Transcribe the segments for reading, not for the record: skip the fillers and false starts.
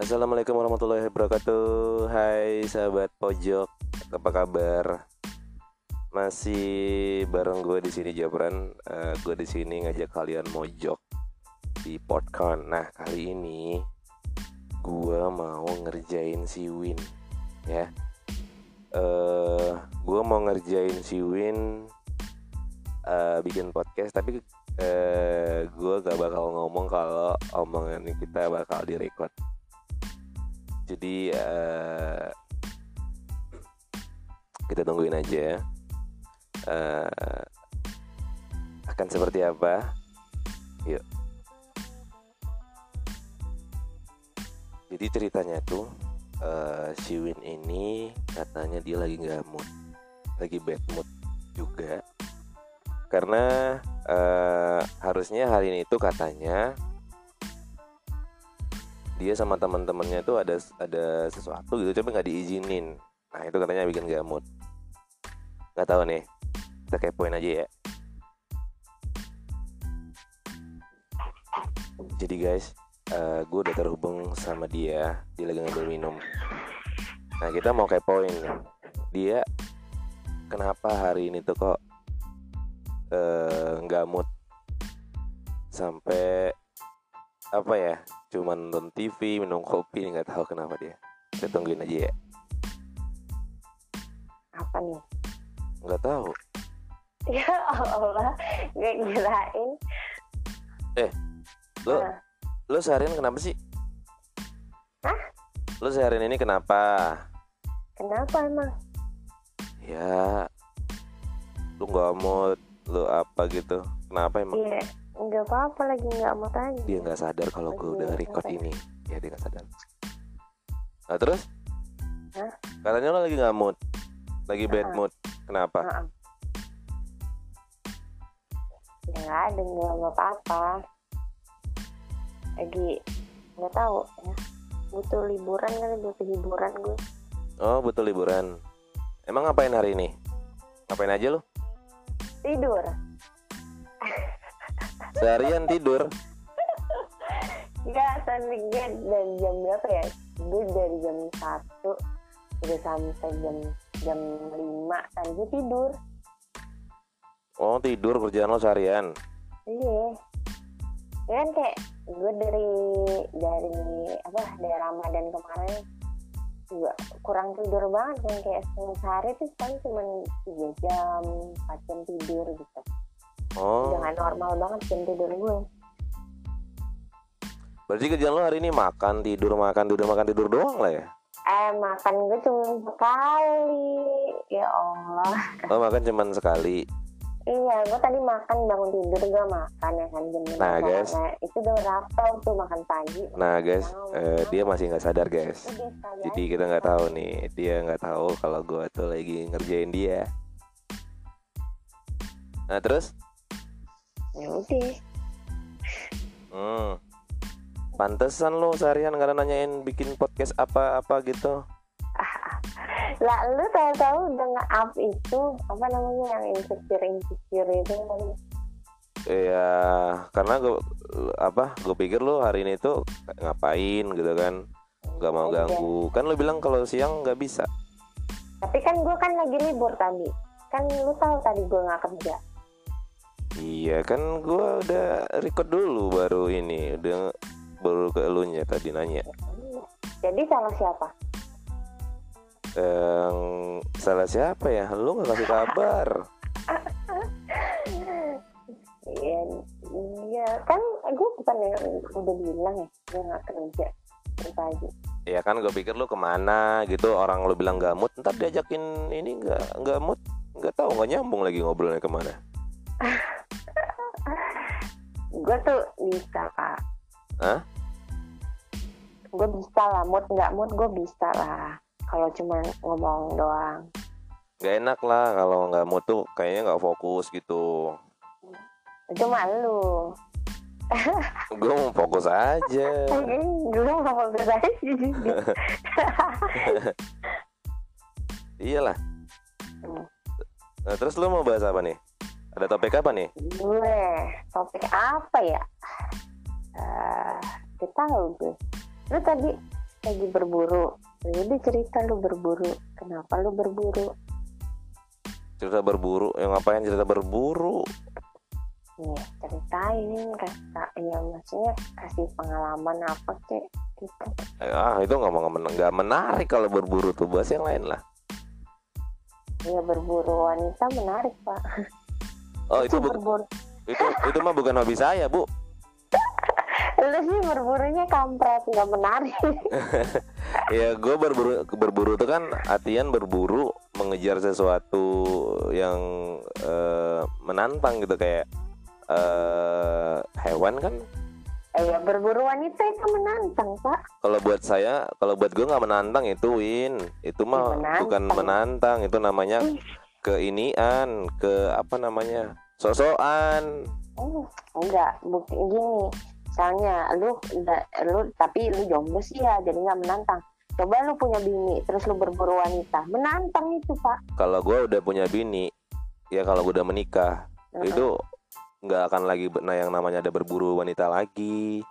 Assalamualaikum warahmatullahi wabarakatuh. Hai sahabat pojok, apa kabar? Masih bareng gue di sini Jafran. Gue di sini ngajak kalian mojok di Portcorn. Nah kali ini gue mau ngerjain si Win, ya. Gue mau ngerjain si Win, bikin podcast, tapi gue gak bakal ngomong kalau omongan kita bakal direcord. Jadi kita tungguin aja akan seperti apa. Yuk. Jadi ceritanya tuh si Win ini katanya dia lagi gak mood, lagi bad mood juga, karena harusnya hari ini tuh katanya dia sama teman-temannya tuh ada sesuatu gitu, tapi gak diizinin. Nah itu katanya bikin gak mood. Gak tahu nih, kita kepoin aja ya. Jadi guys, gue udah terhubung sama dia. Dia lagi ngambil minum. Nah kita mau kepoin dia kenapa hari ini tuh kok gak mood, sampai apa ya, cuman nonton TV, minum kopi. Gak tahu kenapa dia. Kita tungguin aja ya. Apa nih? Gak tahu. Ya Allah, gak kirain. Lo seharian kenapa sih? Hah? Lo seharian ini kenapa? Kenapa emang? Ya, lo gak mood, lo apa gitu. Kenapa emang? Iya, nggak apa-apa, lagi nggak mau tanya. Dia nggak sadar kalau gue udah record ini. Ya dia nggak sadar. Nah terus? Hah? Katanya lo lagi nggak mood, lagi bad mood. Kenapa? Nggak ada, nggak mau apa-apa. Lagi nggak tahu ya. Butuh liburan kali, butuh hiburan gue. Oh butuh liburan. Emang ngapain hari ini? Ngapain aja lo? Tidur. Seharian tidur? Enggak, sampai dari jam berapa ya? Gue dari jam 1 udah sampai jam 5 tadi gue tidur. Oh tidur kerjaan lo seharian? Iya. Ya kan kayak gue dari Ramadan kemarin juga kurang tidur banget kan, kayak sehari tuh paling cuma 3 jam, 4 jam tidur gitu. Oh. Jangan normal banget jam tidur gue. Berarti kerjaan lo hari ini makan tidur doang lah ya? Makan gue cuma sekali. Ya Allah. Oh makan cuma sekali? Iya, gue tadi makan bangun tidur gue makan ya kan jam 5. Nah guys, itu udah rapel tuh makan pagi. Nah guys, dia masih nggak sadar guys. Jadi kita nggak tahu nih, dia nggak tahu kalau gue tuh lagi ngerjain dia. Nah terus? Yaudah. Pantesan lo seharian gak ada nanyain bikin podcast apa-apa gitu. Lah lo tahu-tahu udah nge-up itu apa namanya yang insecure itu kan? Iya, karena gue pikir lo hari ini tuh ngapain gitu kan, gak mau ganggu. Kan lo bilang kalau siang gak bisa. Tapi kan gue kan lagi libur tadi. Kan lo tahu tadi gue gak kerja. Iya kan gue udah record dulu baru ini, udah baru ke elunya tadi nanya. Jadi salah siapa? Salah siapa ya? Lu nggak kasih kabar. Iya kan gue bukan udah bilang ya gue nggak kerja pagi. Iya kan gue pikir lu kemana gitu, orang lu bilang nggak mood, ntar diajakin ini nggak mood, nggak tahu nggak nyambung lagi ngobrolnya kemana. Gue tuh bisa kak. Hah? Gue bisa lah, mood gak mood gue bisa lah. Kalau cuma ngomong doang gak enak lah, kalau gak mood tuh kayaknya gak fokus gitu. Cuma lu. Gue mau fokus aja. Iyalah. Nah terus lu mau bahas apa nih? Ada topik apa nih? Gue, topik apa ya? Kita tahu gue. Lu tadi lagi berburu, lu cerita lu berburu, kenapa lu berburu? Cerita berburu, yang ngapain cerita berburu? Iya, ceritain, ya maksudnya kasih pengalaman apa kek gitu. Itu nggak menarik kalau berburu tuh, bahas yang lain lah. Iya, berburu wanita menarik pak. Oh itu berburu. Itu mah bukan hobi saya bu. Lu sih berburunya kampret, nggak menarik. Ya gue berburu itu kan artian berburu mengejar sesuatu yang menantang gitu, kayak hewan kan. Ya berburu wanita itu menantang pak. Kalau buat saya, kalau buat gue nggak menantang itu Win. Itu mah menantang. Bukan menantang, itu namanya keinian, ke apa namanya, sok-sokan. Enggak, gini. Misalnya lu tapi lu jomblo sih ya, jadi nggak menantang. Coba lu punya bini terus lu berburu wanita, menantang itu pak. Kalau gue udah punya bini ya, kalau gue udah menikah itu nggak akan lagi yang namanya ada berburu wanita lagi.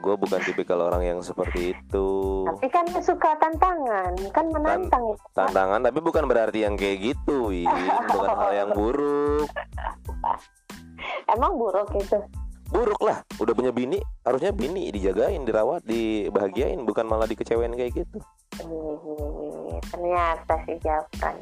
Gue bukan tipikal orang yang seperti itu. Tapi kan suka tantangan, kan menantang itu pak. Tantangan tapi bukan berarti yang kayak gitu Win. Bukan hal yang buruk. Emang buruk itu? Buruk lah, udah punya bini, harusnya bini dijagain, dirawat, dibahagiain, bukan malah dikecewain kayak gitu. Ternyata si Jafran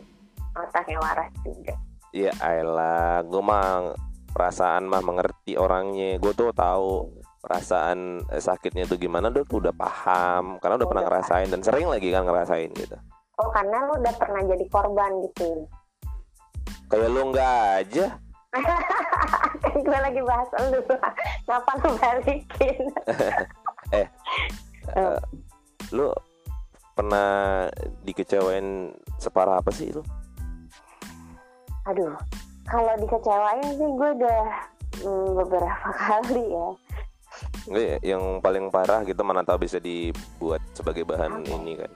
otaknya waras juga. Ya elah, gue mah perasaan mah mengerti orangnya. Gue tuh tahu perasaan sakitnya tuh gimana, udah paham, karena udah pernah ngerasain dan sering lagi kan ngerasain gitu. Oh karena lu udah pernah jadi korban gitu. Kayak lu enggak aja. Gue lagi bahas lu, kenapa lu balikin? Lu pernah dikecewain separah apa sih lu? Aduh, kalau dikecewain sih gue udah beberapa kali ya. Yang paling parah gitu mana tau bisa dibuat sebagai bahan ini kan?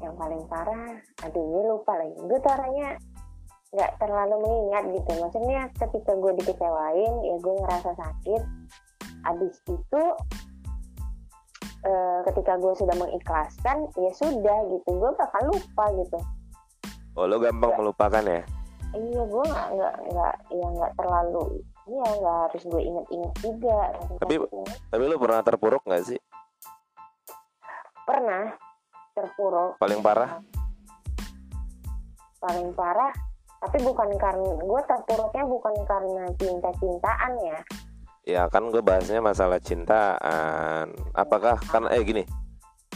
Yang paling parah, aduh gue lupa lagi. Gue caranya nggak terlalu mengingat gitu, maksudnya ketika gue dikecewain ya gue ngerasa sakit. Abis itu ketika gue sudah mengikhlaskan ya sudah gitu, gue bakal lupa gitu. Oh lo gampang melupakan ya? Iya gue nggak terlalu, iya nggak harus gue inget-inget juga. Tapi lo pernah terpuruk nggak sih? Pernah terpuruk. Paling parah? Paling parah. Tapi bukan karena, gue terpuruknya bukan karena cinta-cintaan ya. Ya kan gue bahasnya masalah cintaan. Apakah karena, gini,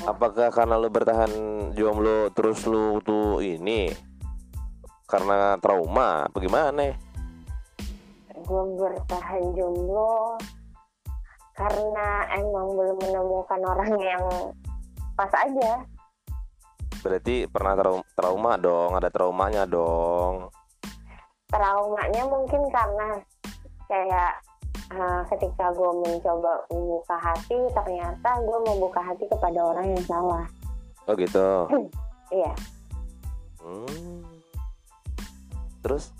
apakah karena lu bertahan jomblo terus lu tuh ini karena trauma, apa gimana? Gue bertahan jomblo karena emang belum menemukan orang yang pas aja. Berarti pernah trauma dong, ada traumanya dong. Traumanya mungkin karena kayak ketika gue mencoba membuka hati, ternyata gue membuka hati kepada orang yang salah. Oh gitu. Iya. Terus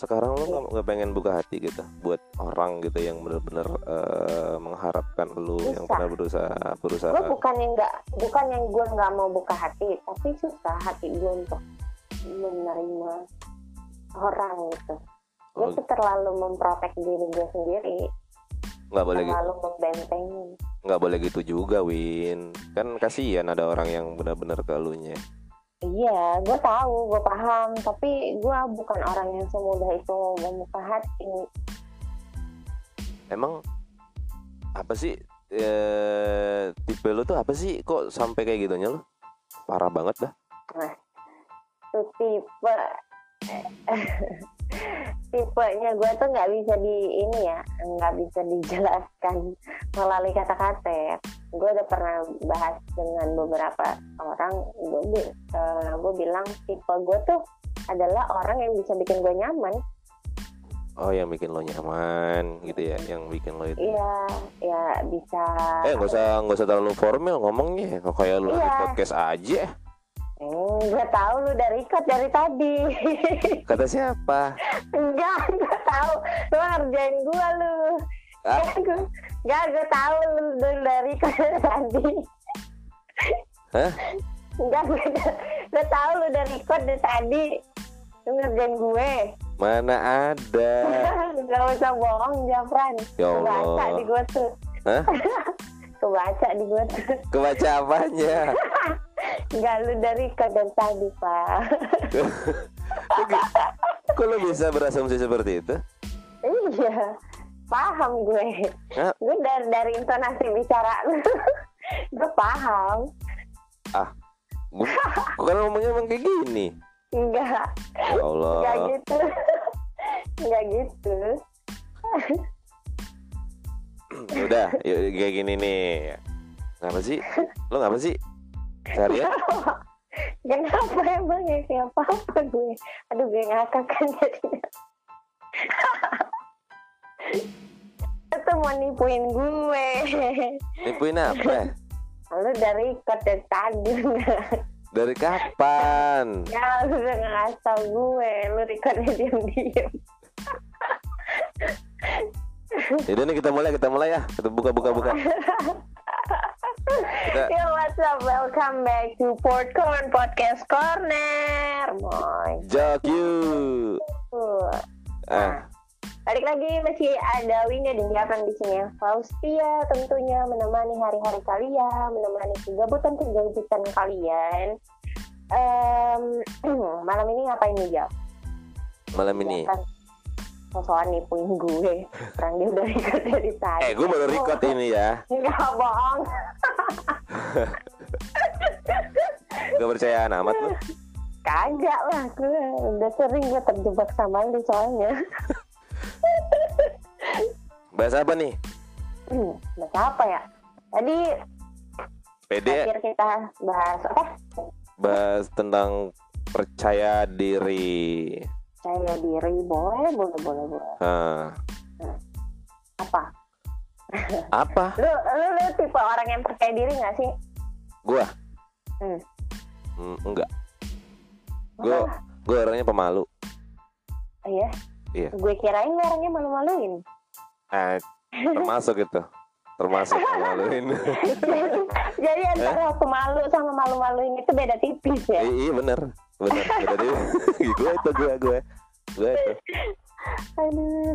sekarang lo gak pengen buka hati gitu buat orang gitu yang benar-benar mengharapkan lo, yang pernah berusaha. Gue bukan yang gue nggak mau buka hati, tapi susah hati gue untuk menerima orang gitu. Gue tuh terlalu memprotek diri gue sendiri. Nggak boleh gitu. Terlalu membentengi. Nggak boleh gitu juga Win. Kan kasihan ada orang yang benar-benar ke elunya. Iya, gue tahu, gue paham, tapi gue bukan orang yang semudah itu membuka hati. Emang apa sih tipe lu tuh apa sih? Kok sampai kayak gitunya lu? Parah banget dah. Nah, tuh tipenya gue tuh nggak bisa nggak bisa dijelaskan melalui kata-kata ya. Gue udah pernah bahas dengan beberapa orang, gue bilang tipe gue tuh adalah orang yang bisa bikin gue nyaman. Oh, yang bikin lo nyaman gitu ya, yang bikin lo itu. Iya, ya bisa. Nggak usah terlalu formal ngomongnya, kayak lo di podcast aja. Gue tahu lu udah record dari tadi. Kata siapa? Enggak, gue tahu. Lu ngerjain gue lu. Enggak, gue tahu lu udah record dari tadi. Hah? Enggak, gue tahu lu udah record dari tadi. Lu ngerjain gue. Mana ada. Gak usah bohong, Jafran. Ya Allah. Kebaca di gue tuh. Hah? Kebaca di gue tuh. Kebaca apanya? Enggak, lu udah record dari tadi, Pak. Kok lu bisa berasumsi seperti itu? Iya, paham gue. Hah? Gue dari intonasi bicara lu. Gue paham. Ah, gue kan ngomongnya emang kayak gini. Enggak. Ya Allah. Enggak gitu. Udah, yuk kayak gini nih. Kenapa sih? Lo ngapa sih? Seharian? Kenapa emang ya? Siapa-apa gue. Aduh, gue ngakak kan jadinya. Itu mau nipuin gue. Nipuin apa? Lu dari kode tadi. Dari kapan? Ya lu udah ngasal gue. Lu recordnya diam-diam. Yaudah nih kita mulai ya. Kita buka. Yo, what's up? Welcome back to Portcorn Podcast Corner. Boy. Jok you. Balik lagi, masih ada Winda dan Jafran di sini yang selalu setia tentunya menemani hari-hari kalian, menemani kegabutan kalian. Malam ini ngapain nih, Jaf? Malam ini? Sosokan nipuin gue, orang dia udah record dari tadi. Gue baru record ini ya. Enggak, bohong. Gak percayaan amat lu? Kagak lah, gue udah sering gue terjebak sama lu soalnya. Bahasa apa nih? Bahasa apa ya? Tadi akhir kita bahas apa? Bahas tentang percaya diri. Percaya diri boleh. Apa? Lu tipe orang yang percaya diri nggak sih? Gua? Enggak. Gue orangnya pemalu. Iya. Iya. Gue kirain orangnya malu-maluin. Termasuk maluin. Jadi antara pemalu sama malu-maluin itu beda tipis ya. Iya bener beda tipis. Gue itu. Aduh.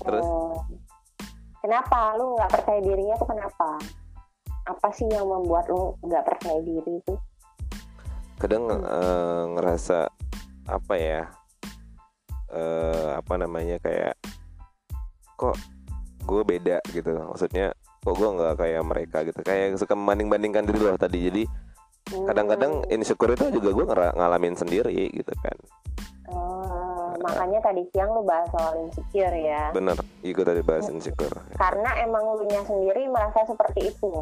Terus? Kenapa lu nggak percaya dirinya tuh kenapa? Apa sih yang membuat lu nggak percaya diri itu? Kadang ngerasa apa ya? Kayak kok gue beda gitu, maksudnya kok gue nggak kayak mereka gitu, kayak suka membanding-bandingkan diri loh tadi, jadi kadang-kadang insecure itu juga gue ngalamin sendiri gitu kan. Makanya tadi siang lu bahas soal insecure ya. Bener, gue tadi bahas insecure karena emang lu nya sendiri merasa seperti itu.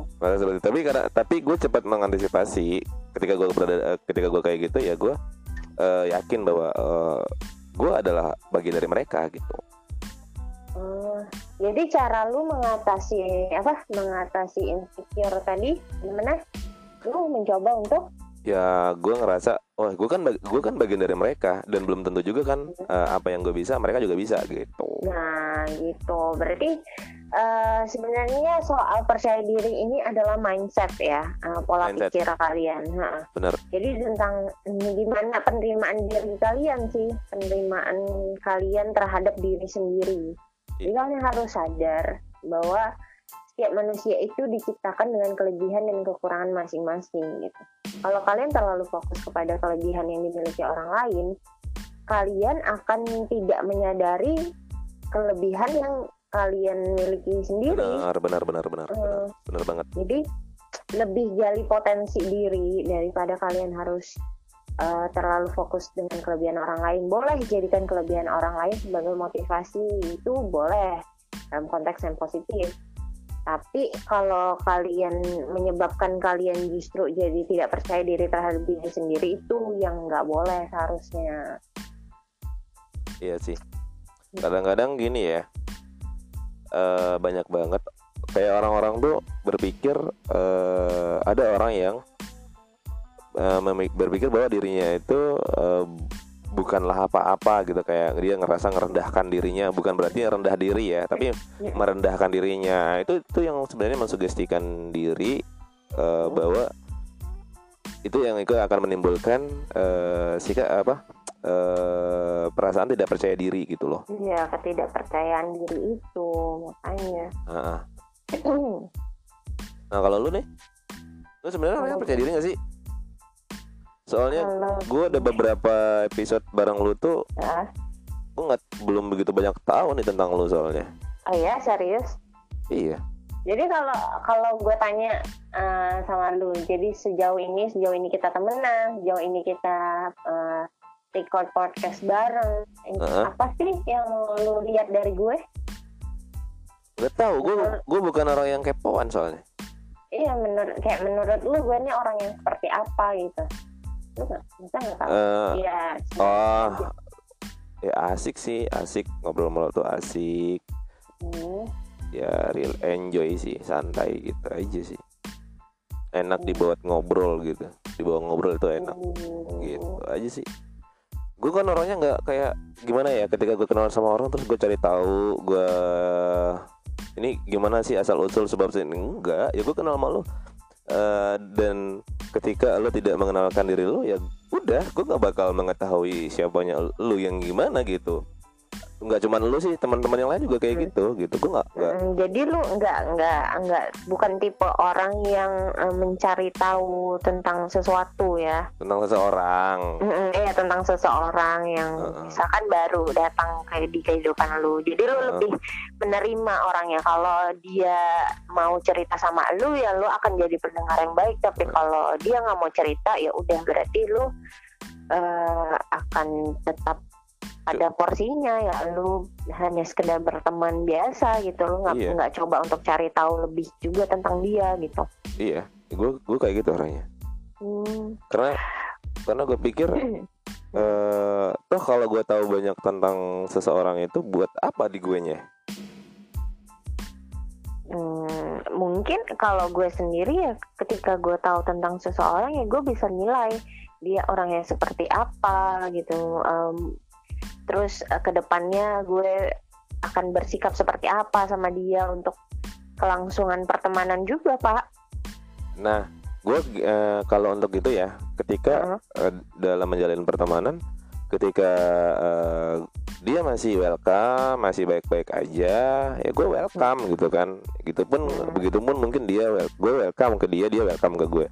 Tapi gue cepat mengantisipasi ketika gue kayak gitu ya, gue yakin bahwa gue adalah bagian dari mereka gitu. Jadi cara lu mengatasi insecure tadi gimana? Lu mencoba untuk? Ya gue ngerasa, gue kan bagian dari mereka dan belum tentu juga kan apa yang gue bisa mereka juga bisa gitu. Nah gitu, berarti sebenarnya soal percaya diri ini adalah mindset ya, pola pikir kalian. Bener. Jadi tentang gimana penerimaan diri kalian sih, penerimaan kalian terhadap diri sendiri. Jadi kalian harus sadar bahwa setiap manusia itu diciptakan dengan kelebihan dan kekurangan masing-masing gitu. Kalau kalian terlalu fokus kepada kelebihan yang dimiliki orang lain, kalian akan tidak menyadari kelebihan yang kalian miliki sendiri. Benar banget. Jadi lebih gali potensi diri daripada kalian harus terlalu fokus dengan kelebihan orang lain. Boleh jadikan kelebihan orang lain sebagai motivasi, itu boleh dalam konteks yang positif. Tapi kalau kalian menyebabkan kalian justru jadi tidak percaya diri terhadap diri sendiri, itu yang nggak boleh seharusnya. Iya sih. Kadang-kadang gini ya, banyak banget kayak orang-orang tuh berpikir ada orang yang berpikir bahwa dirinya itu bukanlah apa-apa gitu, kayak dia ngerasa merendahkan dirinya, bukan berarti rendah diri ya, tapi merendahkan dirinya. Itu yang sebenarnya mensugestikan diri bahwa itu yang itu akan menimbulkan perasaan tidak percaya diri gitu loh. Iya, ketidakpercayaan diri itu makanya. Nah kalau lu nih, lu sebenarnya orangnya percaya diri nggak sih? Soalnya gue ada beberapa episode bareng lu tuh, gue belum begitu banyak tahu nih tentang lu soalnya. Oh iya, serius? Iya. Jadi kalau gue tanya sama lu, jadi sejauh ini kita temenan, sejauh ini kita record podcast bareng, apa sih yang lu lihat dari gue? Gak tau, gue bukan orang yang kepoan soalnya. Iya, menurut lu gue ini orang yang seperti apa gitu? Lu nggak tahu? Iya. Ya asik ngobrol-ngobrol tuh asik. Ya real enjoy sih, santai gitu aja sih, enak dibawa ngobrol itu enak gitu aja sih. Gue kan orangnya nggak kayak gimana ya, ketika gue kenalan sama orang terus gue cari tahu gue ini gimana sih asal usul sebab ini, enggak ya, gue kenal sama lo dan ketika lo tidak mengenalkan diri lo, ya udah gue nggak bakal mengetahui siapanya lo yang gimana gitu. Nggak cuma lu sih, teman-teman yang lain juga kayak gitu gue nggak. Jadi lu nggak bukan tipe orang yang mencari tahu tentang sesuatu ya, tentang seseorang. Iya, tentang seseorang yang misalkan baru datang kayak di kehidupan lu, jadi lu lebih menerima orangnya. Kalau dia mau cerita sama lu, ya lu akan jadi pendengar yang baik, tapi kalau dia nggak mau cerita, ya udah berarti lu akan tetap ada porsinya, ya lu hanya sekedar berteman biasa gitu, lu nggak coba untuk cari tahu lebih juga tentang dia gitu. Iya, gue kayak gitu orangnya. Karena gue pikir toh kalau gue tahu banyak tentang seseorang itu buat apa di guenya? Mungkin kalau gue sendiri ya, ketika gue tahu tentang seseorang ya gue bisa nilai dia orangnya seperti apa gitu. Terus kedepannya gue akan bersikap seperti apa sama dia untuk kelangsungan pertemanan juga, Pak. Nah, gue kalau untuk itu ya, ketika dalam menjalin pertemanan, ketika dia masih welcome, masih baik-baik aja, ya gue welcome gitu kan. Begitupun mungkin gue welcome ke dia welcome ke gue.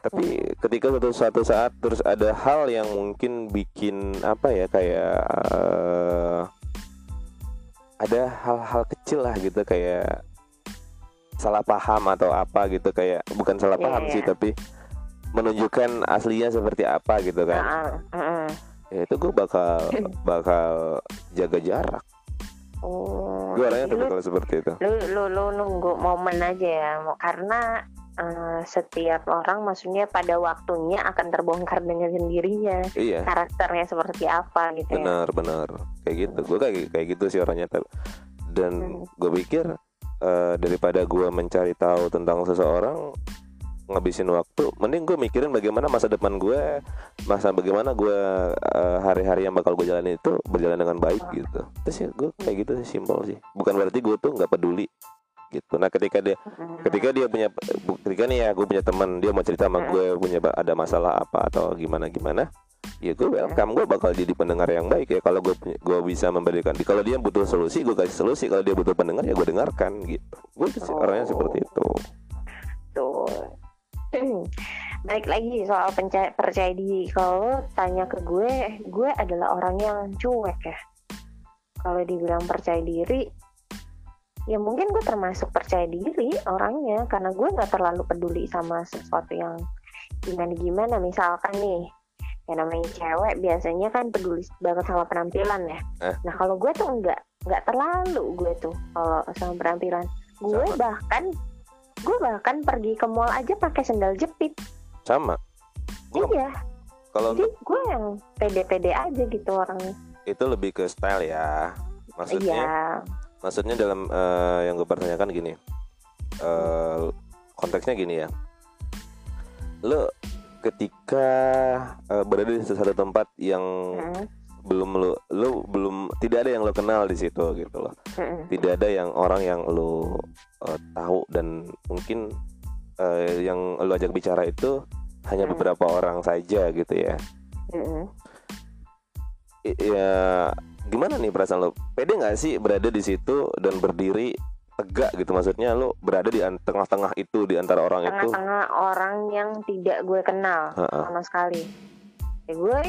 Tapi ketika suatu saat terus ada hal yang mungkin bikin apa ya, kayak ada hal-hal kecil lah gitu, kayak salah paham atau apa gitu, kayak bukan salah paham sih, tapi menunjukkan aslinya seperti apa gitu kan. Ya itu gue bakal jaga jarak. Gue orangnya terlalu seperti itu. Lu nunggu momen aja ya, karena setiap orang maksudnya pada waktunya akan terbongkar dengan sendirinya. Iya. Karakternya seperti apa gitu. Benar. Kayak gitu. Gue kayak gitu sih orangnya. Dan gue pikir daripada gue mencari tahu tentang seseorang, ngabisin waktu, mending gue mikirin bagaimana masa depan gue, bagaimana gue hari-hari yang bakal gue jalani itu berjalan dengan baik gitu. Terus ya gue kayak gitu sih, simpel sih. Bukan berarti gue tuh nggak peduli gitu. Nah ketika gue punya teman, dia mau cerita sama gue punya ada masalah apa atau gimana, ya gue welcome, gue bakal jadi pendengar yang baik ya. Kalau gue bisa memberikan, kalau dia butuh solusi gue kasih solusi, kalau dia butuh pendengar ya gue dengarkan gitu. Gue orangnya seperti itu. Tuh. Balik lagi soal percaya diri. Kalau tanya ke gue adalah orang yang cuek ya. Kalau dibilang percaya diri, ya mungkin gue termasuk percaya diri orangnya, karena gue gak terlalu peduli sama sesuatu yang gimana-gimana. Misalkan nih, yang namanya cewek biasanya kan peduli banget sama penampilan ya. Nah kalau gue tuh gak terlalu, gue tuh kalau sama penampilan, Gue bahkan pergi ke mall aja pakai sendal jepit. Sama. Iya. Kalau gue yang pede-pede aja gitu orangnya. Itu lebih ke style ya. Maksudnya dalam yang gue pertanyakan gini. Konteksnya gini ya. Lo ketika berada di satu tempat yang belum lu belum, tidak ada yang lo kenal di situ gitu loh. Tidak ada yang orang yang lo tahu dan mungkin yang lo ajak bicara itu hanya beberapa orang saja gitu ya. Ya gimana nih perasaan lo? Pede nggak sih berada di situ dan berdiri tegak gitu, maksudnya lo berada di tengah-tengah itu, di antara orang tengah-tengah itu? Tengah-tengah orang yang tidak gue kenal sama sekali. Ya gue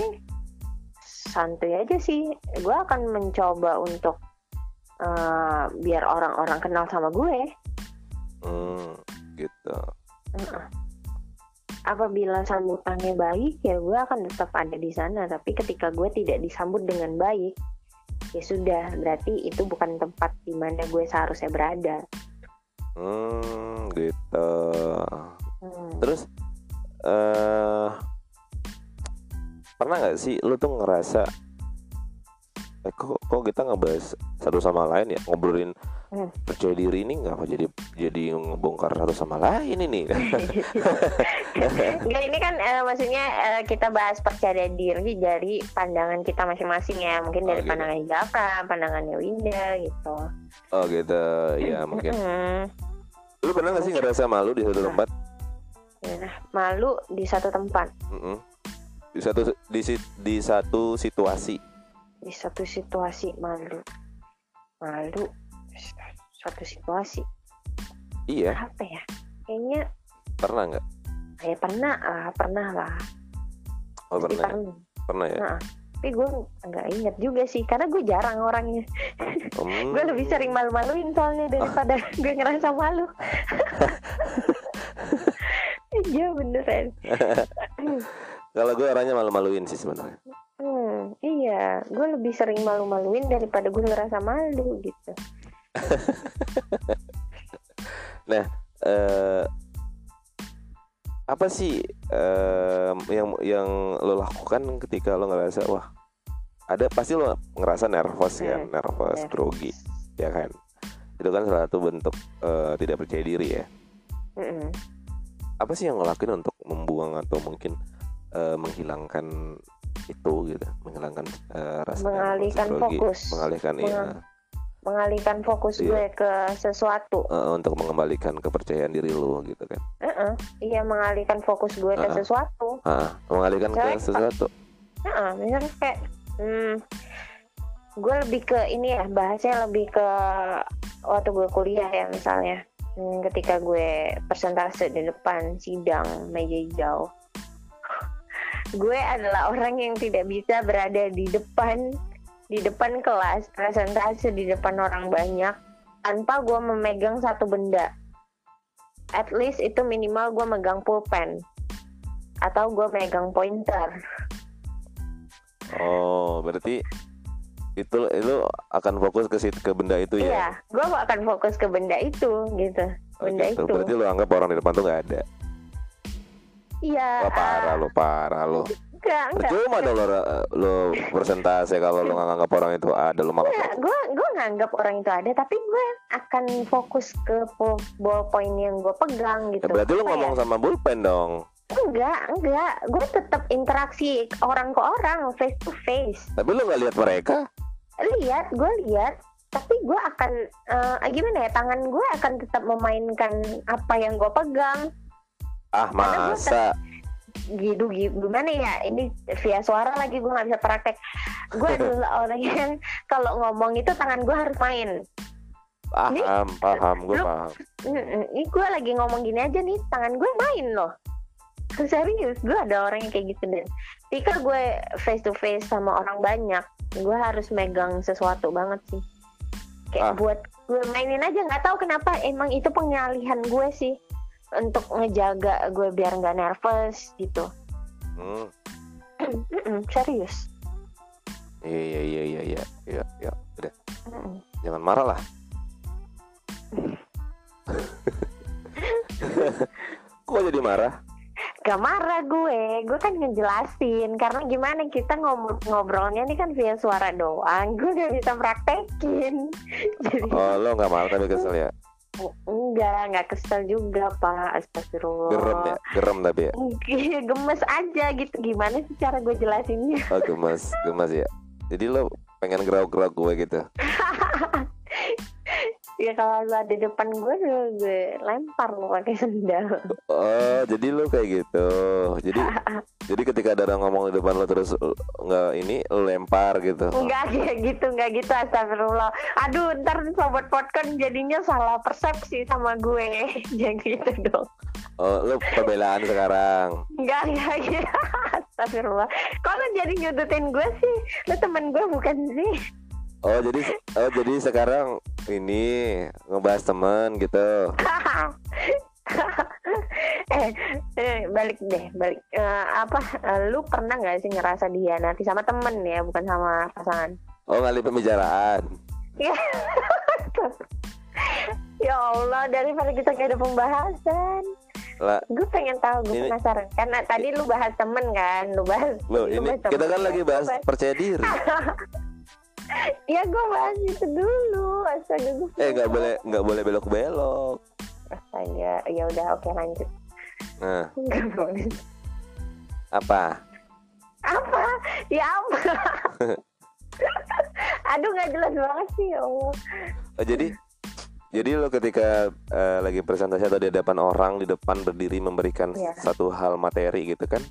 santai aja sih. Gue akan mencoba untuk biar orang-orang kenal sama gue. Gitu. Apabila sambutannya baik, ya gue akan tetap ada di sana. Tapi ketika gue tidak disambut dengan baik, ya sudah, berarti itu bukan tempat di mana gue seharusnya berada. Gitu. Terus pernah nggak sih lu tuh ngerasa kok kita ngebahas satu sama lain ya, ngobrolin percaya diri ini nggak kok jadi ngebongkar satu sama lain ini? Nggak, ini kan maksudnya kita bahas percaya diri dari pandangan kita masing-masing ya, mungkin dari pandangan Jafran, pandangannya Winda gitu. Oh gitu ya, mungkin. Lu pernah nggak sih ngerasa malu di satu tempat? Malu di satu tempat. Di satu situasi malu satu situasi. Iya. Apa ya? Kayaknya pernah nggak? Ya pernah lah. Oh, pernah ya. Tapi gue nggak ingat juga sih, karena gue jarang orangnya. Gue lebih sering malu-maluin soalnya daripada gue ngerasa malu. Iya beneran. Kalau gue orangnya malu-maluin sih sebenarnya. Iya, gue lebih sering malu-maluin daripada gue ngerasa malu gitu. Nah, apa sih yang lo lakukan ketika lo ngerasa wah ada, pasti lo ngerasa nervous. Grogi, ya kan? Itu kan salah satu bentuk tidak percaya diri ya. Apa sih yang lo lakuin untuk membuang atau mungkin menghilangkan itu gitu, menghilangkan rasa mengalihkan fokus gue ke sesuatu, untuk mengembalikan kepercayaan diri lo gitu kan? Iya, mengalihkan fokus gue ke sesuatu, mengalihkan misalnya ke sesuatu. Misalnya kayak gue lebih ke ini ya, bahasnya lebih ke waktu gue kuliah ya, misalnya ketika gue presentasi di depan sidang meja hijau, gue adalah orang yang tidak bisa berada di depan kelas, presentasi di depan orang banyak tanpa gue memegang satu benda. At least itu minimal gue megang pulpen atau gue megang pointer. Oh, berarti itu akan fokus ke benda itu ya? Iya, gue akan fokus ke benda itu gitu. Itu berarti lo anggap orang di depan tuh nggak ada? Iya. Parah lo. Enggak. Cuma lo persentase kalau lo nganggap orang itu ada, lo malah. Gue nganggap orang itu ada, tapi gue akan fokus ke ballpoint yang gue pegang gitu. Ya, berarti lo ngomong sama bullpen dong? Enggak. Gue tetap interaksi orang ke orang, face to face. Tapi lo nggak lihat mereka? Gue lihat. Tapi gue akan gimana ya? Tangan gue akan tetap memainkan apa yang gue pegang. Masa gitu gimana ya, ini via suara lagi, gue nggak bisa praktek. Gue adalah orang yang kalau ngomong itu tangan gue harus main. Paham. Ini gue lagi ngomong gini aja nih, tangan gue main loh. Serius, gue ada orang yang kayak gitu. Dan ketika gue face to face sama orang banyak, gue harus megang sesuatu banget sih. Kayak buat gue mainin aja, nggak tahu kenapa, emang itu pengalihan gue sih untuk ngejaga gue biar nggak nervous gitu. Serius. Iya. Udah. Jangan marah lah. Kok jadi marah? Gak marah gue kan ngejelasin, karena gimana, kita ngobrolnya ini kan via suara doang, gue udah bisa praktekin. Jadi... Oh, lo nggak marah tapi kesel ya? Enggak kesel juga pak, astagfirullah. Gerem tapi ya? Gemes aja gitu, gimana sih cara gue jelasinnya. Oh, gemes ya, jadi lo pengen gerau-gerau gue gitu. Ya kalau lu ada depan gue lempar lu pakai sendal. Oh, jadi lu kayak gitu. Jadi jadi ketika ada orang ngomong di depan lu terus enggak ini lu lempar gitu. Enggak kayak gitu, enggak gitu, astagfirullah. Aduh, ntar sobat podcast jadinya salah persepsi sama gue. Jangan gitu dong. Oh, lu pembelaan sekarang. Enggak gitu. Astagfirullah. Kok lu jadi nyudutin gue sih? Lu temen gue bukan sih? Oh jadi sekarang ini ngebahas teman gitu. Balik. Lu pernah nggak sih ngerasa dihianati sama temen ya, bukan sama pasangan? Oh, ngalih pembicaraan. Ya Allah, daripada kita nggak ada pembahasan. Gue pengen tahu, gue penasaran. Karena tadi lu bahas temen kan, lu bahas temen, kita kan lagi bahas percaya diri. Ya gue bahas itu dulu. Astaga, gue nggak boleh belok-belok. Astaga, ya udah, oke lanjut. Nah, apa? Ya apa? Aduh, nggak jelas banget sih, ya Allah. Oh, jadi lo ketika lagi presentasi atau di hadapan orang, di depan berdiri memberikan satu hal materi gitu kan?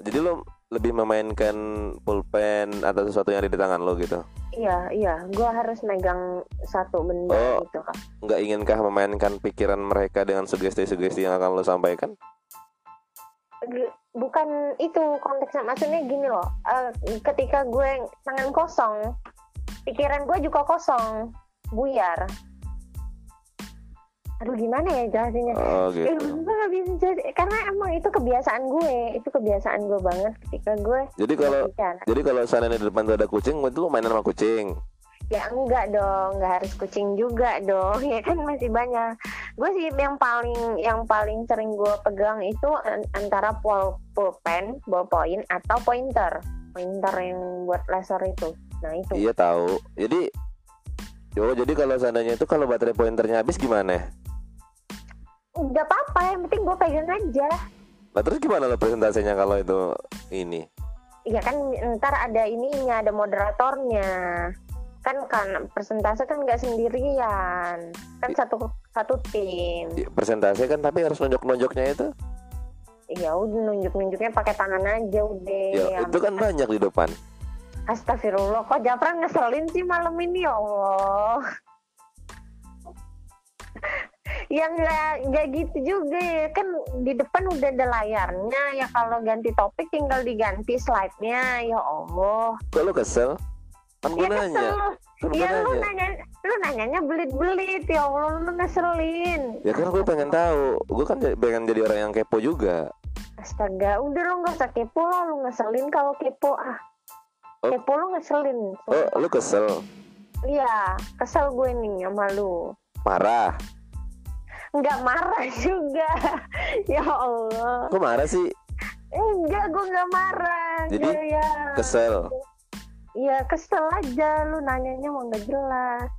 Jadi lo lebih memainkan pulpen atau sesuatu yang ada di tangan lo gitu? Iya, gue harus megang satu benda gitu kan. Nggak inginkah memainkan pikiran mereka dengan sugesti-sugesti yang akan lo sampaikan? Bukan itu konteksnya, maksudnya gini loh, ketika gue tangan kosong, pikiran gue juga kosong, buyar. Aduh, gimana ya jelasinnya? Oh, gitu. Gue gak bisa jelasin, karena emang itu kebiasaan gue banget ketika gue. Jadi kalau seandainya di depan tuh ada kucing, lu mainan sama kucing? Ya enggak dong, nggak harus kucing juga dong, ya kan masih banyak. Gue sih yang paling sering gue pegang itu antara pulpen, ballpoint atau pointer yang buat laser itu. Nah itu. Iya tahu. Jadi kalau seandainya itu kalau baterai pointernya habis gimana? Gak apa-apa, yang penting gue pegang aja. Nah, terus gimana lo presentasinya kalau itu ini? Iya kan ntar ada ininya, ada moderatornya. Kan presentasi kan gak sendirian. Kan satu tim. Presentasi kan tapi harus nunjuk-nunjuknya itu. Iya udah, nunjuk-nunjuknya pakai tangan aja udah. Ya, itu kan banyak di depan. Astagfirullah, kok Jafran ngeselin sih malam ini, ya Allah. Ya nggak gitu juga ya. Kan di depan udah ada layarnya. Ya kalau ganti topik tinggal diganti slide-nya, ya Allah. Kok lu kesel? Kan gue nanya. Iya lu nanyanya belit-belit, ya Allah, lu ngeselin. Ya kan gue pengen tahu. Gue kan pengen jadi orang yang kepo juga. Astaga, udah lu nggak usah kepo lah, lu ngeselin kalau kepo ah. Kepo lu ngeselin. Oh, lu kesel? Iya, kesel gue nih sama lu. Marah? Enggak marah juga. Ya Allah. Kok marah sih? Enggak, gue gak marah. Jadi ya, kesel? Iya, kesel aja. Lu nanyanya mau gak jelas.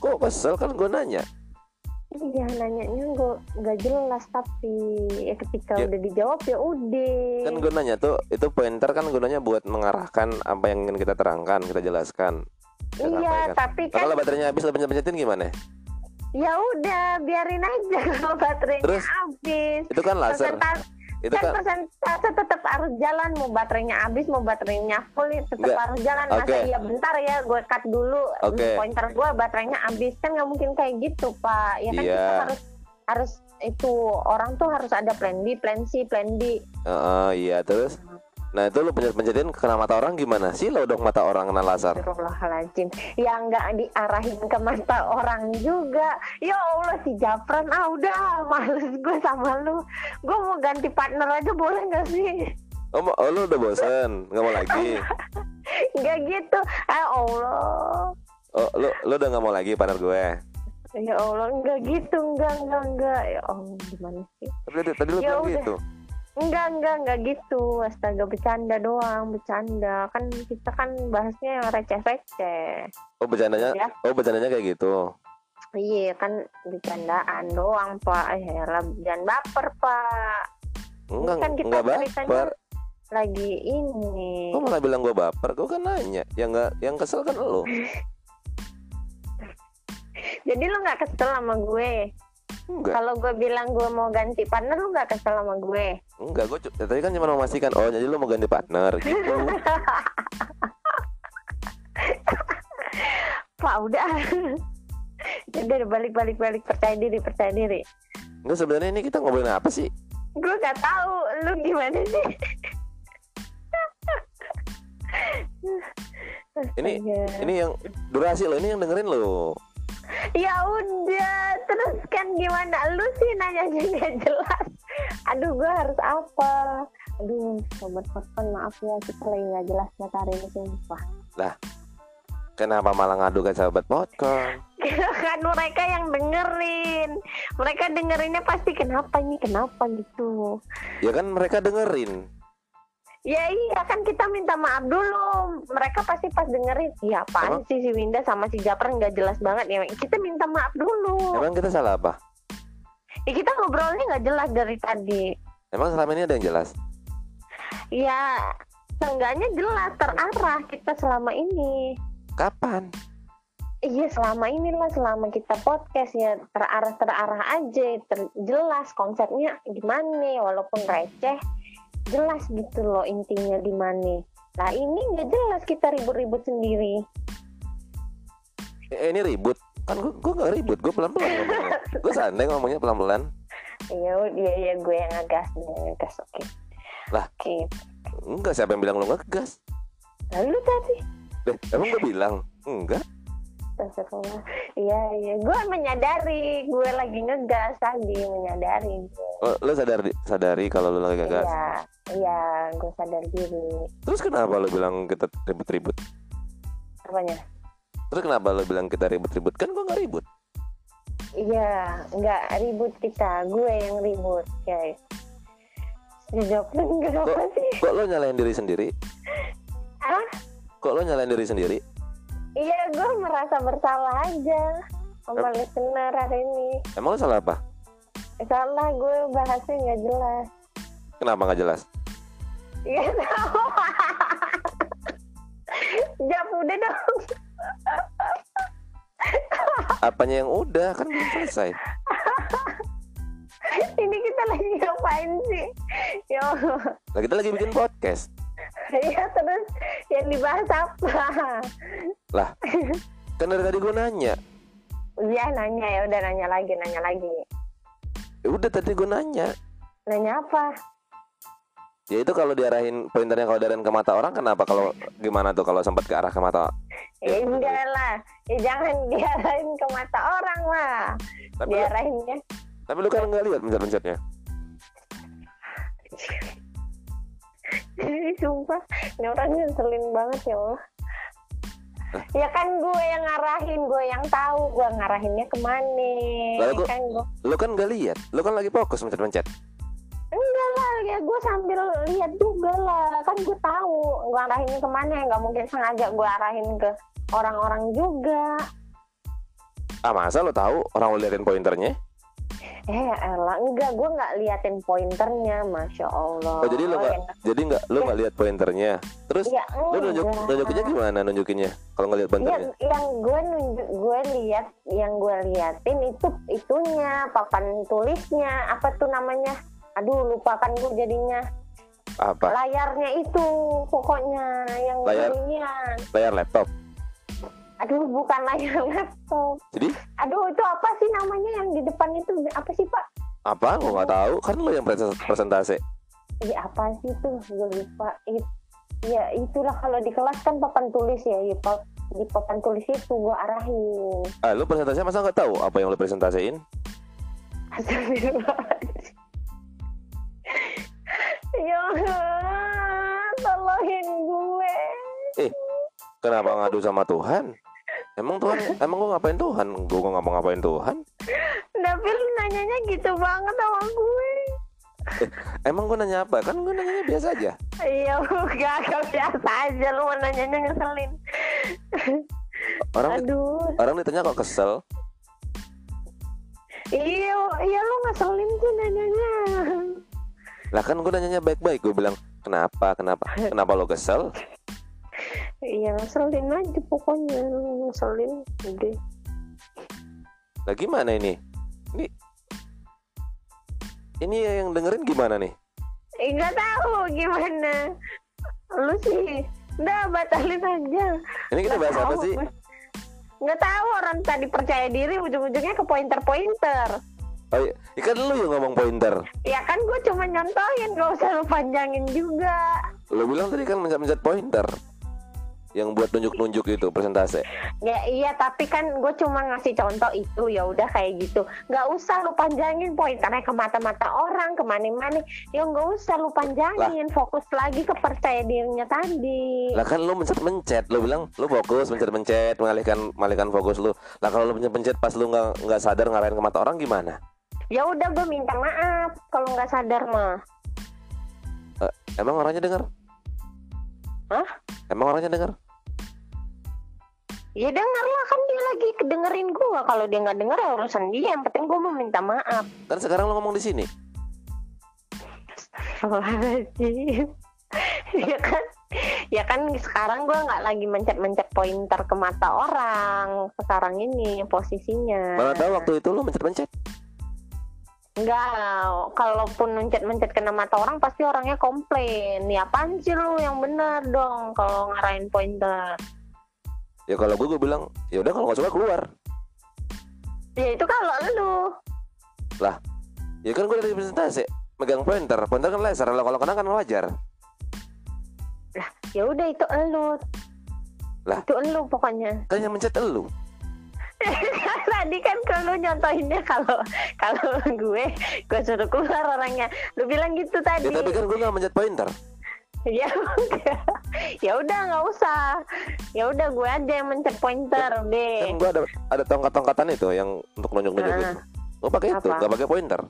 Kok kesel, kan gue nanya? Iya, nanyanya gue gak jelas. Tapi ya ketika udah dijawab ya udah. Kan gue nanya tuh, itu pointer kan gunanya buat mengarahkan apa yang ingin kita terangkan, kita jelaskan. Iya, tapi kan kalau baterainya habis, lo pencet-pencetin gimana? Ya udah, biarin aja kalau baterainya terus, habis. Itu kan laser. Itu kan persentase tetap harus jalan, mau baterainya habis mau baterainya full tetap harus jalan. Masa iya bentar ya gue cut dulu pointer gue baterainya habis, kan nggak mungkin kayak gitu Pak ya kan. Kita harus itu, orang tuh harus ada plan B, plan C, plan D. Iya terus. Nah itu lu pencet-pencetin kena mata orang gimana sih? Lo dong mata orang kena laser. Astagfirullahaladzim. Ya nggak diarahin ke mata orang juga. Ya Allah si Jafran, udah males gue sama lu. Gue mau ganti partner aja boleh nggak sih? Oh lu udah bosan, nggak mau lagi? Nggak gitu. Allah. Oh lu udah nggak mau lagi partner gue? Ya Allah, nggak gitu, nggak. Ya Allah, gimana sih? Tadi lu bilang gitu. Enggak gitu. Astaga, bercanda doang. Kan kita kan bahasnya yang receh-receh. Oh, bercandanya ya? Oh, bercandanya kayak gitu. Iya, kan bercandaan doang, Pak. Helah, jangan baper, Pak. Enggak, kan kita baper. Lagi ini. Kok malah bilang gue baper? Gue kan nanya. Yang kesel kan lo. Jadi lu nggak kesel sama gue? Kalau gue bilang gue mau ganti partner, lu nggak kesel sama gue? Enggak, gue tadi kan cuma memastikan. Oh, jadi lu mau ganti partner gitu. Pak, udah. Jadi balik-balik percaya diri. Enggak, sebenarnya ini kita ngobrolin apa sih? Gue nggak tahu. Lu gimana sih? Ini yang durasi lo, ini yang dengerin lo. Ya udah, terus kan gimana? Lu sih nanya juga jelas. Aduh, gue harus apa? Aduh, sobat Portcorn, maaf ya, kita lagi nggak jelas nyata hari ini, sumpah. Lah, kenapa malah ngadu ke sahabat Portcorn? Kan mereka yang dengerin. Mereka dengerinnya pasti kenapa gitu. Ya kan mereka dengerin. Ya iya, kan kita minta maaf dulu. Mereka pasti pas dengerin, iya apaan sih si Winda sama si Jafran gak jelas banget ya. Kita minta maaf dulu. Emang kita salah apa? Ya kita ngobrolnya gak jelas dari tadi. Emang selama ini ada yang jelas? Ya, seenggaknya jelas, terarah kita selama ini. Kapan? Iya, selama inilah, selama kita podcast ya terarah aja, jelas konsepnya gimana, walaupun receh jelas gitu loh intinya di mana. Nah, ini nggak jelas, kita ribut-ribut sendiri. Ini ribut? Kan gue nggak ribut, gue pelan-pelan. Gue santai ngomongnya pelan-pelan. Iya, gue yang ngegas, oke. Lah, okay. Enggak, siapa yang bilang lo ngegas? Lalu tadi. Emang gue bilang? Enggak. Iya, gue menyadari gue lagi ngegas tadi, menyadari. Oh, lo sadari kalau lo lagi ngegas? Iya, gue sadar diri. Terus kenapa lo bilang kita ribut-ribut? Apanya? Terus kenapa lo bilang kita ribut-ribut? Kan gue nggak ribut. Iya, nggak ribut kita, gue yang ribut, guys. Jawabnya nggak apa sih? Kok lo nyalahin diri sendiri? Kok lo nyalain diri sendiri? Iya, gue merasa bersalah aja sama listener hari ini. Emang lo salah apa? Salah, gue bahasnya gak jelas. Kenapa gak jelas? Gak tau. Jawab udah dong. Apanya yang udah? Kan belum selesai. Ini kita lagi ngapain sih? Ya Allah. Nah, kita lagi bikin podcast. Iya, terus yang dibahas apa? Lah, kan dari tadi gue nanya. Iya, nanya, ya udah nanya lagi. Ya udah, tadi gue nanya. Nanya apa? Ya itu kalau diarahin, pointernya kalau diarahin ke mata orang, kenapa? Kalau gimana tuh kalau sempat ke arah ke mata? Ya enggak lah, ya jangan diarahin ke mata orang lah. Tapi diarahinnya. Tapi lu kan nggak lihat pencet-pencetnya. Sumpah, ini orang ngeselin banget ya Allah. Ya kan gue yang ngarahin, gue yang tahu gue ngarahinnya kemana. Lalu kan lo kan gak lihat, lo kan lagi fokus mencet-mencet. Enggak lah, ya gue sambil lihat juga lah, kan gue tahu gue ngarahinnya kemana, nggak mungkin sengaja gue arahin ke orang-orang juga. Ah, masa lo tahu orang lo liatin pointernya? Elah, enggak, gue nggak liatin pointernya, masya Allah. Oh, jadi lo nggak, liat pointernya, terus ya, lo nunjukinnya gimana nunjukinnya? Kalau nggak liat pointernya? Ya, yang gue liatin itunya, papan tulisnya, apa tuh namanya? Aduh, lupakan gue jadinya. Apa? Layarnya itu, pokoknya yang layar laptop. Aduh, bukan layar laptop. Jadi? Aduh, itu apa sih namanya yang di depan itu? Apa sih, Pak? Apa? Gue nggak tahu. Kan lo yang presentasi. Iya, apa sih itu? Gue lupa. Ya, itulah kalau di kelas kan papan tulis ya. Di papan tulis itu gue arahin. Ah, lo presentasinya masa nggak tahu apa yang lo presentasiin? Astagfirullahaladzim. Ya, tolongin gue. Kenapa ngadu sama Tuhan? Emang gue ngapain Tuhan? Gue ngapain Tuhan? Tapi lu nanyanya gitu banget sama gue. Emang gue nanya apa? Kan gue nanyanya biasa aja. Iya, gak biasa aja, lu nanyanya ngeselin. Orang ditanya kok kesel? Iya, lu ngeselin sih nanyanya. Lah kan gue nanyanya baik-baik, gue bilang kenapa lo kesel? Iya, ngeselin aja pokoknya, ngeselin. Udah. Nah gimana ini? Ini yang dengerin gimana nih? Enggak tahu gimana. Lu sih udah batalin aja. Ini kita bahas apa sih? Enggak tahu, orang tadi percaya diri ujung-ujungnya ke pointer-pointer. Oh iya, kan lu yang ngomong pointer. Ya kan gue cuma nyontohin, gak usah lu panjangin juga. Lu bilang tadi kan mencet-mencet pointer yang buat nunjuk-nunjuk itu persentase. Ya iya, tapi kan gue cuma ngasih contoh itu, ya udah kayak gitu. Gak usah lu panjangin pointernya ke mata-mata orang, ke mani-mani. Ya gak usah lu panjangin, lah. Fokus lagi ke percaya dirinya tadi. Lah kan lu mencet-mencet, lu bilang lu fokus mencet-mencet, mengalihkan fokus lu. Lah kalau lu mencet-mencet pas lu nggak sadar ngarahin ke mata orang gimana? Ya udah gue minta maaf kalau nggak sadar mah. Emang orangnya dengar? Hah? Emang orangnya dengar? Ya dengar lah, kan dia lagi kedengerin gue. Kalau dia nggak dengar ya urusan dia. Yang penting gue mau minta maaf. Kan sekarang lo ngomong di sini. Ya kan sekarang gue nggak lagi mencet-mencet pointer ke mata orang. Sekarang ini posisinya. Mana tahu waktu itu lo mencet-mencet? Enggak, kalaupun mencet-mencet kena mata orang pasti orangnya komplain. Ya apaan sih lu, yang bener dong kalau ngarahin pointer. Ya kalau gue bilang, ya udah kalau gak suka keluar. Ya itu kalau lu. Lah, ya kan gue dari presentasi megang pointer, pointer kan laser, kalau kena kan wajar. Lah, ya udah itu elu. Lah, itu elu pokoknya. Kan yang mencet elu. Tadi kan kalau nyontohinnya kalau gue suruh keluar orangnya, lu bilang gitu tadi. Ya tapi kan gue nggak mencet pointer. Ya udah nggak usah. Ya udah gue aja yang mencet pointer deh. Kan gue ada tongkat-tongkatan itu yang untuk nunjuk-nunjuk itu. Gue pakai itu, nggak pakai pointer.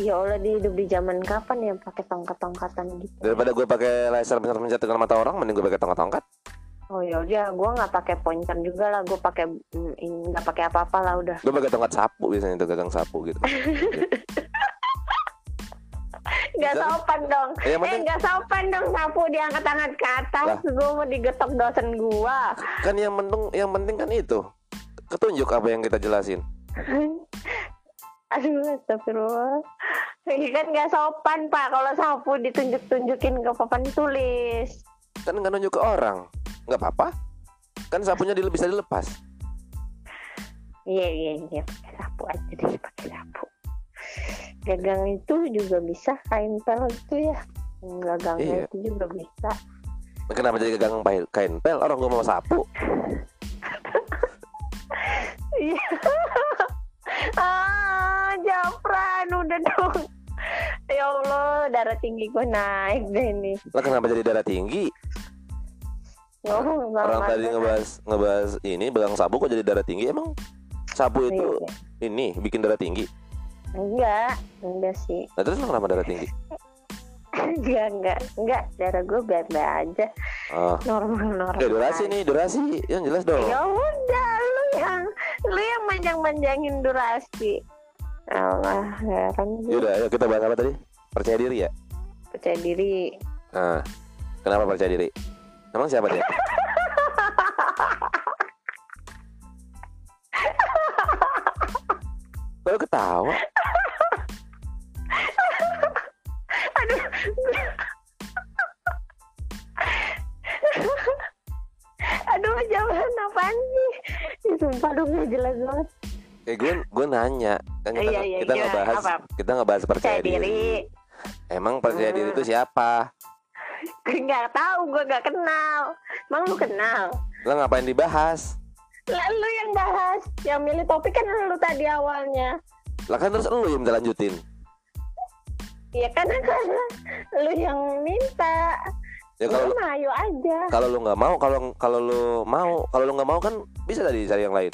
Ya Allah, di hidup di zaman kapan ya pakai tongkat-tongkatan gitu. Daripada gue pakai laser besar mencet dengan mata orang, mending gue pakai tongkat-tongkat. Oh ya udah, gue nggak pakai pointer juga lah, gue pakai nggak pakai apa-apa lah udah. Gue pakai tongkat sapu biasanya, itu gagang sapu gitu. Gak sopan dong. Gak sopan dong sapu diangkat-angkat ke atas, gue mau digetok dosen gue. Kan yang penting kan itu ketunjuk apa yang kita jelasin. Aduh, astagfirullah. Ini kan nggak sopan Pak kalau sapu ditunjuk-tunjukin ke papan tulis. Kan nggak nunjuk ke orang. Nggak apa-apa, kan sapunya bisa dilepas. Iya, pakai sapu aja deh, pakai sapu. Gagang itu juga bisa, kain pel itu ya. Gagangnya itu juga bisa. Kenapa jadi gagang kain pel? Orang gue mau sapu. Iya. Jafran, udah dong. Ya Allah, darah tinggi gue naik deh nih. Lah kenapa jadi darah tinggi? Orang tadi ngebahas ini gagang sapu kok jadi darah tinggi. Emang sapu itu ini bikin darah tinggi? Enggak sih. Nah terus kenapa darah tinggi? Enggak, darah gue biasa aja. Normal. Durasi yang jelas dong. Ya udah, lu yang manjang-manjangin durasi. Allah, heran gue. Yaudah, kita bahas apa tadi? Percaya diri ya? Percaya diri. Nah, kenapa percaya diri? Emang siapa dia? Kok ketawa? Aduh. Aduh, jawaban apaan sih? Sumpah lu gak jelas banget. Gue nanya. Kan kita ngebahas percaya diri. Emang percaya diri itu siapa? Gak tahu, gue gak kenal. Emang lu kenal? Lah ngapain dibahas? Lah lu yang bahas, yang milih topik kan lu tadi awalnya. Lah kan terus lu yang minta lanjutin. Ya karena lu yang minta. Ya kalau ayo aja. Kalau lu nggak mau, kalau lu nggak mau kan bisa tadi cari yang lain.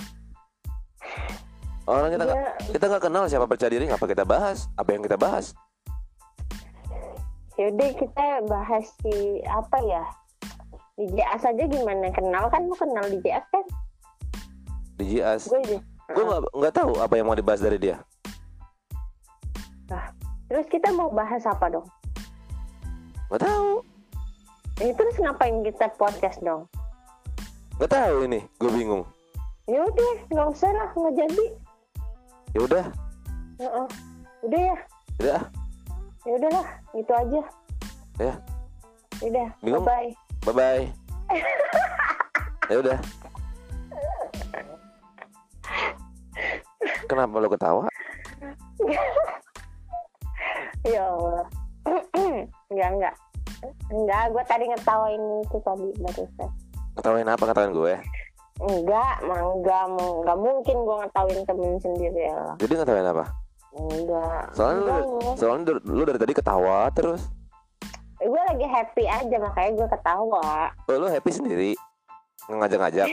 Orang kita nggak kenal siapa percaya diri, ngapa kita bahas? Apa yang kita bahas? Yaudah kita bahas si apa ya, di JAS aja gimana, kenal kan, lu kenal di JAS kan? Di JAS? Gue nggak tahu apa yang mau dibahas dari dia. Nah, terus kita mau bahas apa dong? Nggak tahu. Ini terus ngapain kita podcast dong? Nggak tahu ini, gue bingung. Yaudah nggak usah lah, nggak jadi. Ya udah. Udah ya. Udah. Ya udahlah, gitu aja. Ya. Udah. Bye-bye. Bye-bye. Ya udah. Kenapa lo ketawa? Ya Allah. Enggak. Enggak, gue tadi ngetawain itu tadi barusan. Ngetawain apa? Ngetawain gue? Enggak mungkin gue ngetawain temen sendiri ya. Jadi ngetawain apa? Enggak. Soalnya lu dari tadi ketawa terus. Gue lagi happy aja makanya gue ketawa. Oh, lu happy sendiri? Ngajak-ngajak?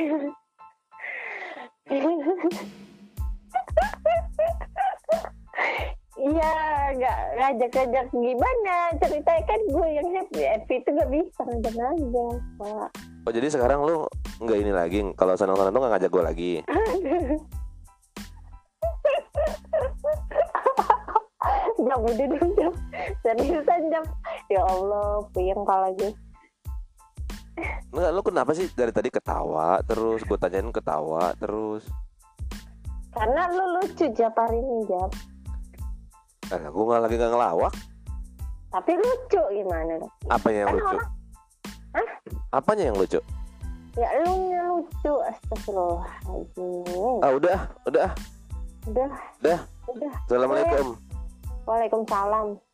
Iya, nggak ngajak-ngajak gimana ceritanya, kan gue yang happy itu nggak bisa ngajak-ngajak Pak. Oh jadi sekarang lu nggak ini lagi, kalau senang-senang tuh nggak ngajak gue lagi? Jam udah dong jam, seriusan jam, ya Allah puyeng kalau gitu. Nggak, lu kenapa sih dari tadi ketawa terus? Gue tanyain ketawa terus. Karena lu lucu Jafar ini Jaf. Gue lagi gak ngelawak. Tapi lucu gimana? Apanya yang kan lucu? Orang... Hah? Apanya yang lucu? Ya elunya lucu. Astagfirullahaladzim. Ah udah. Assalamualaikum. Waalaikumsalam.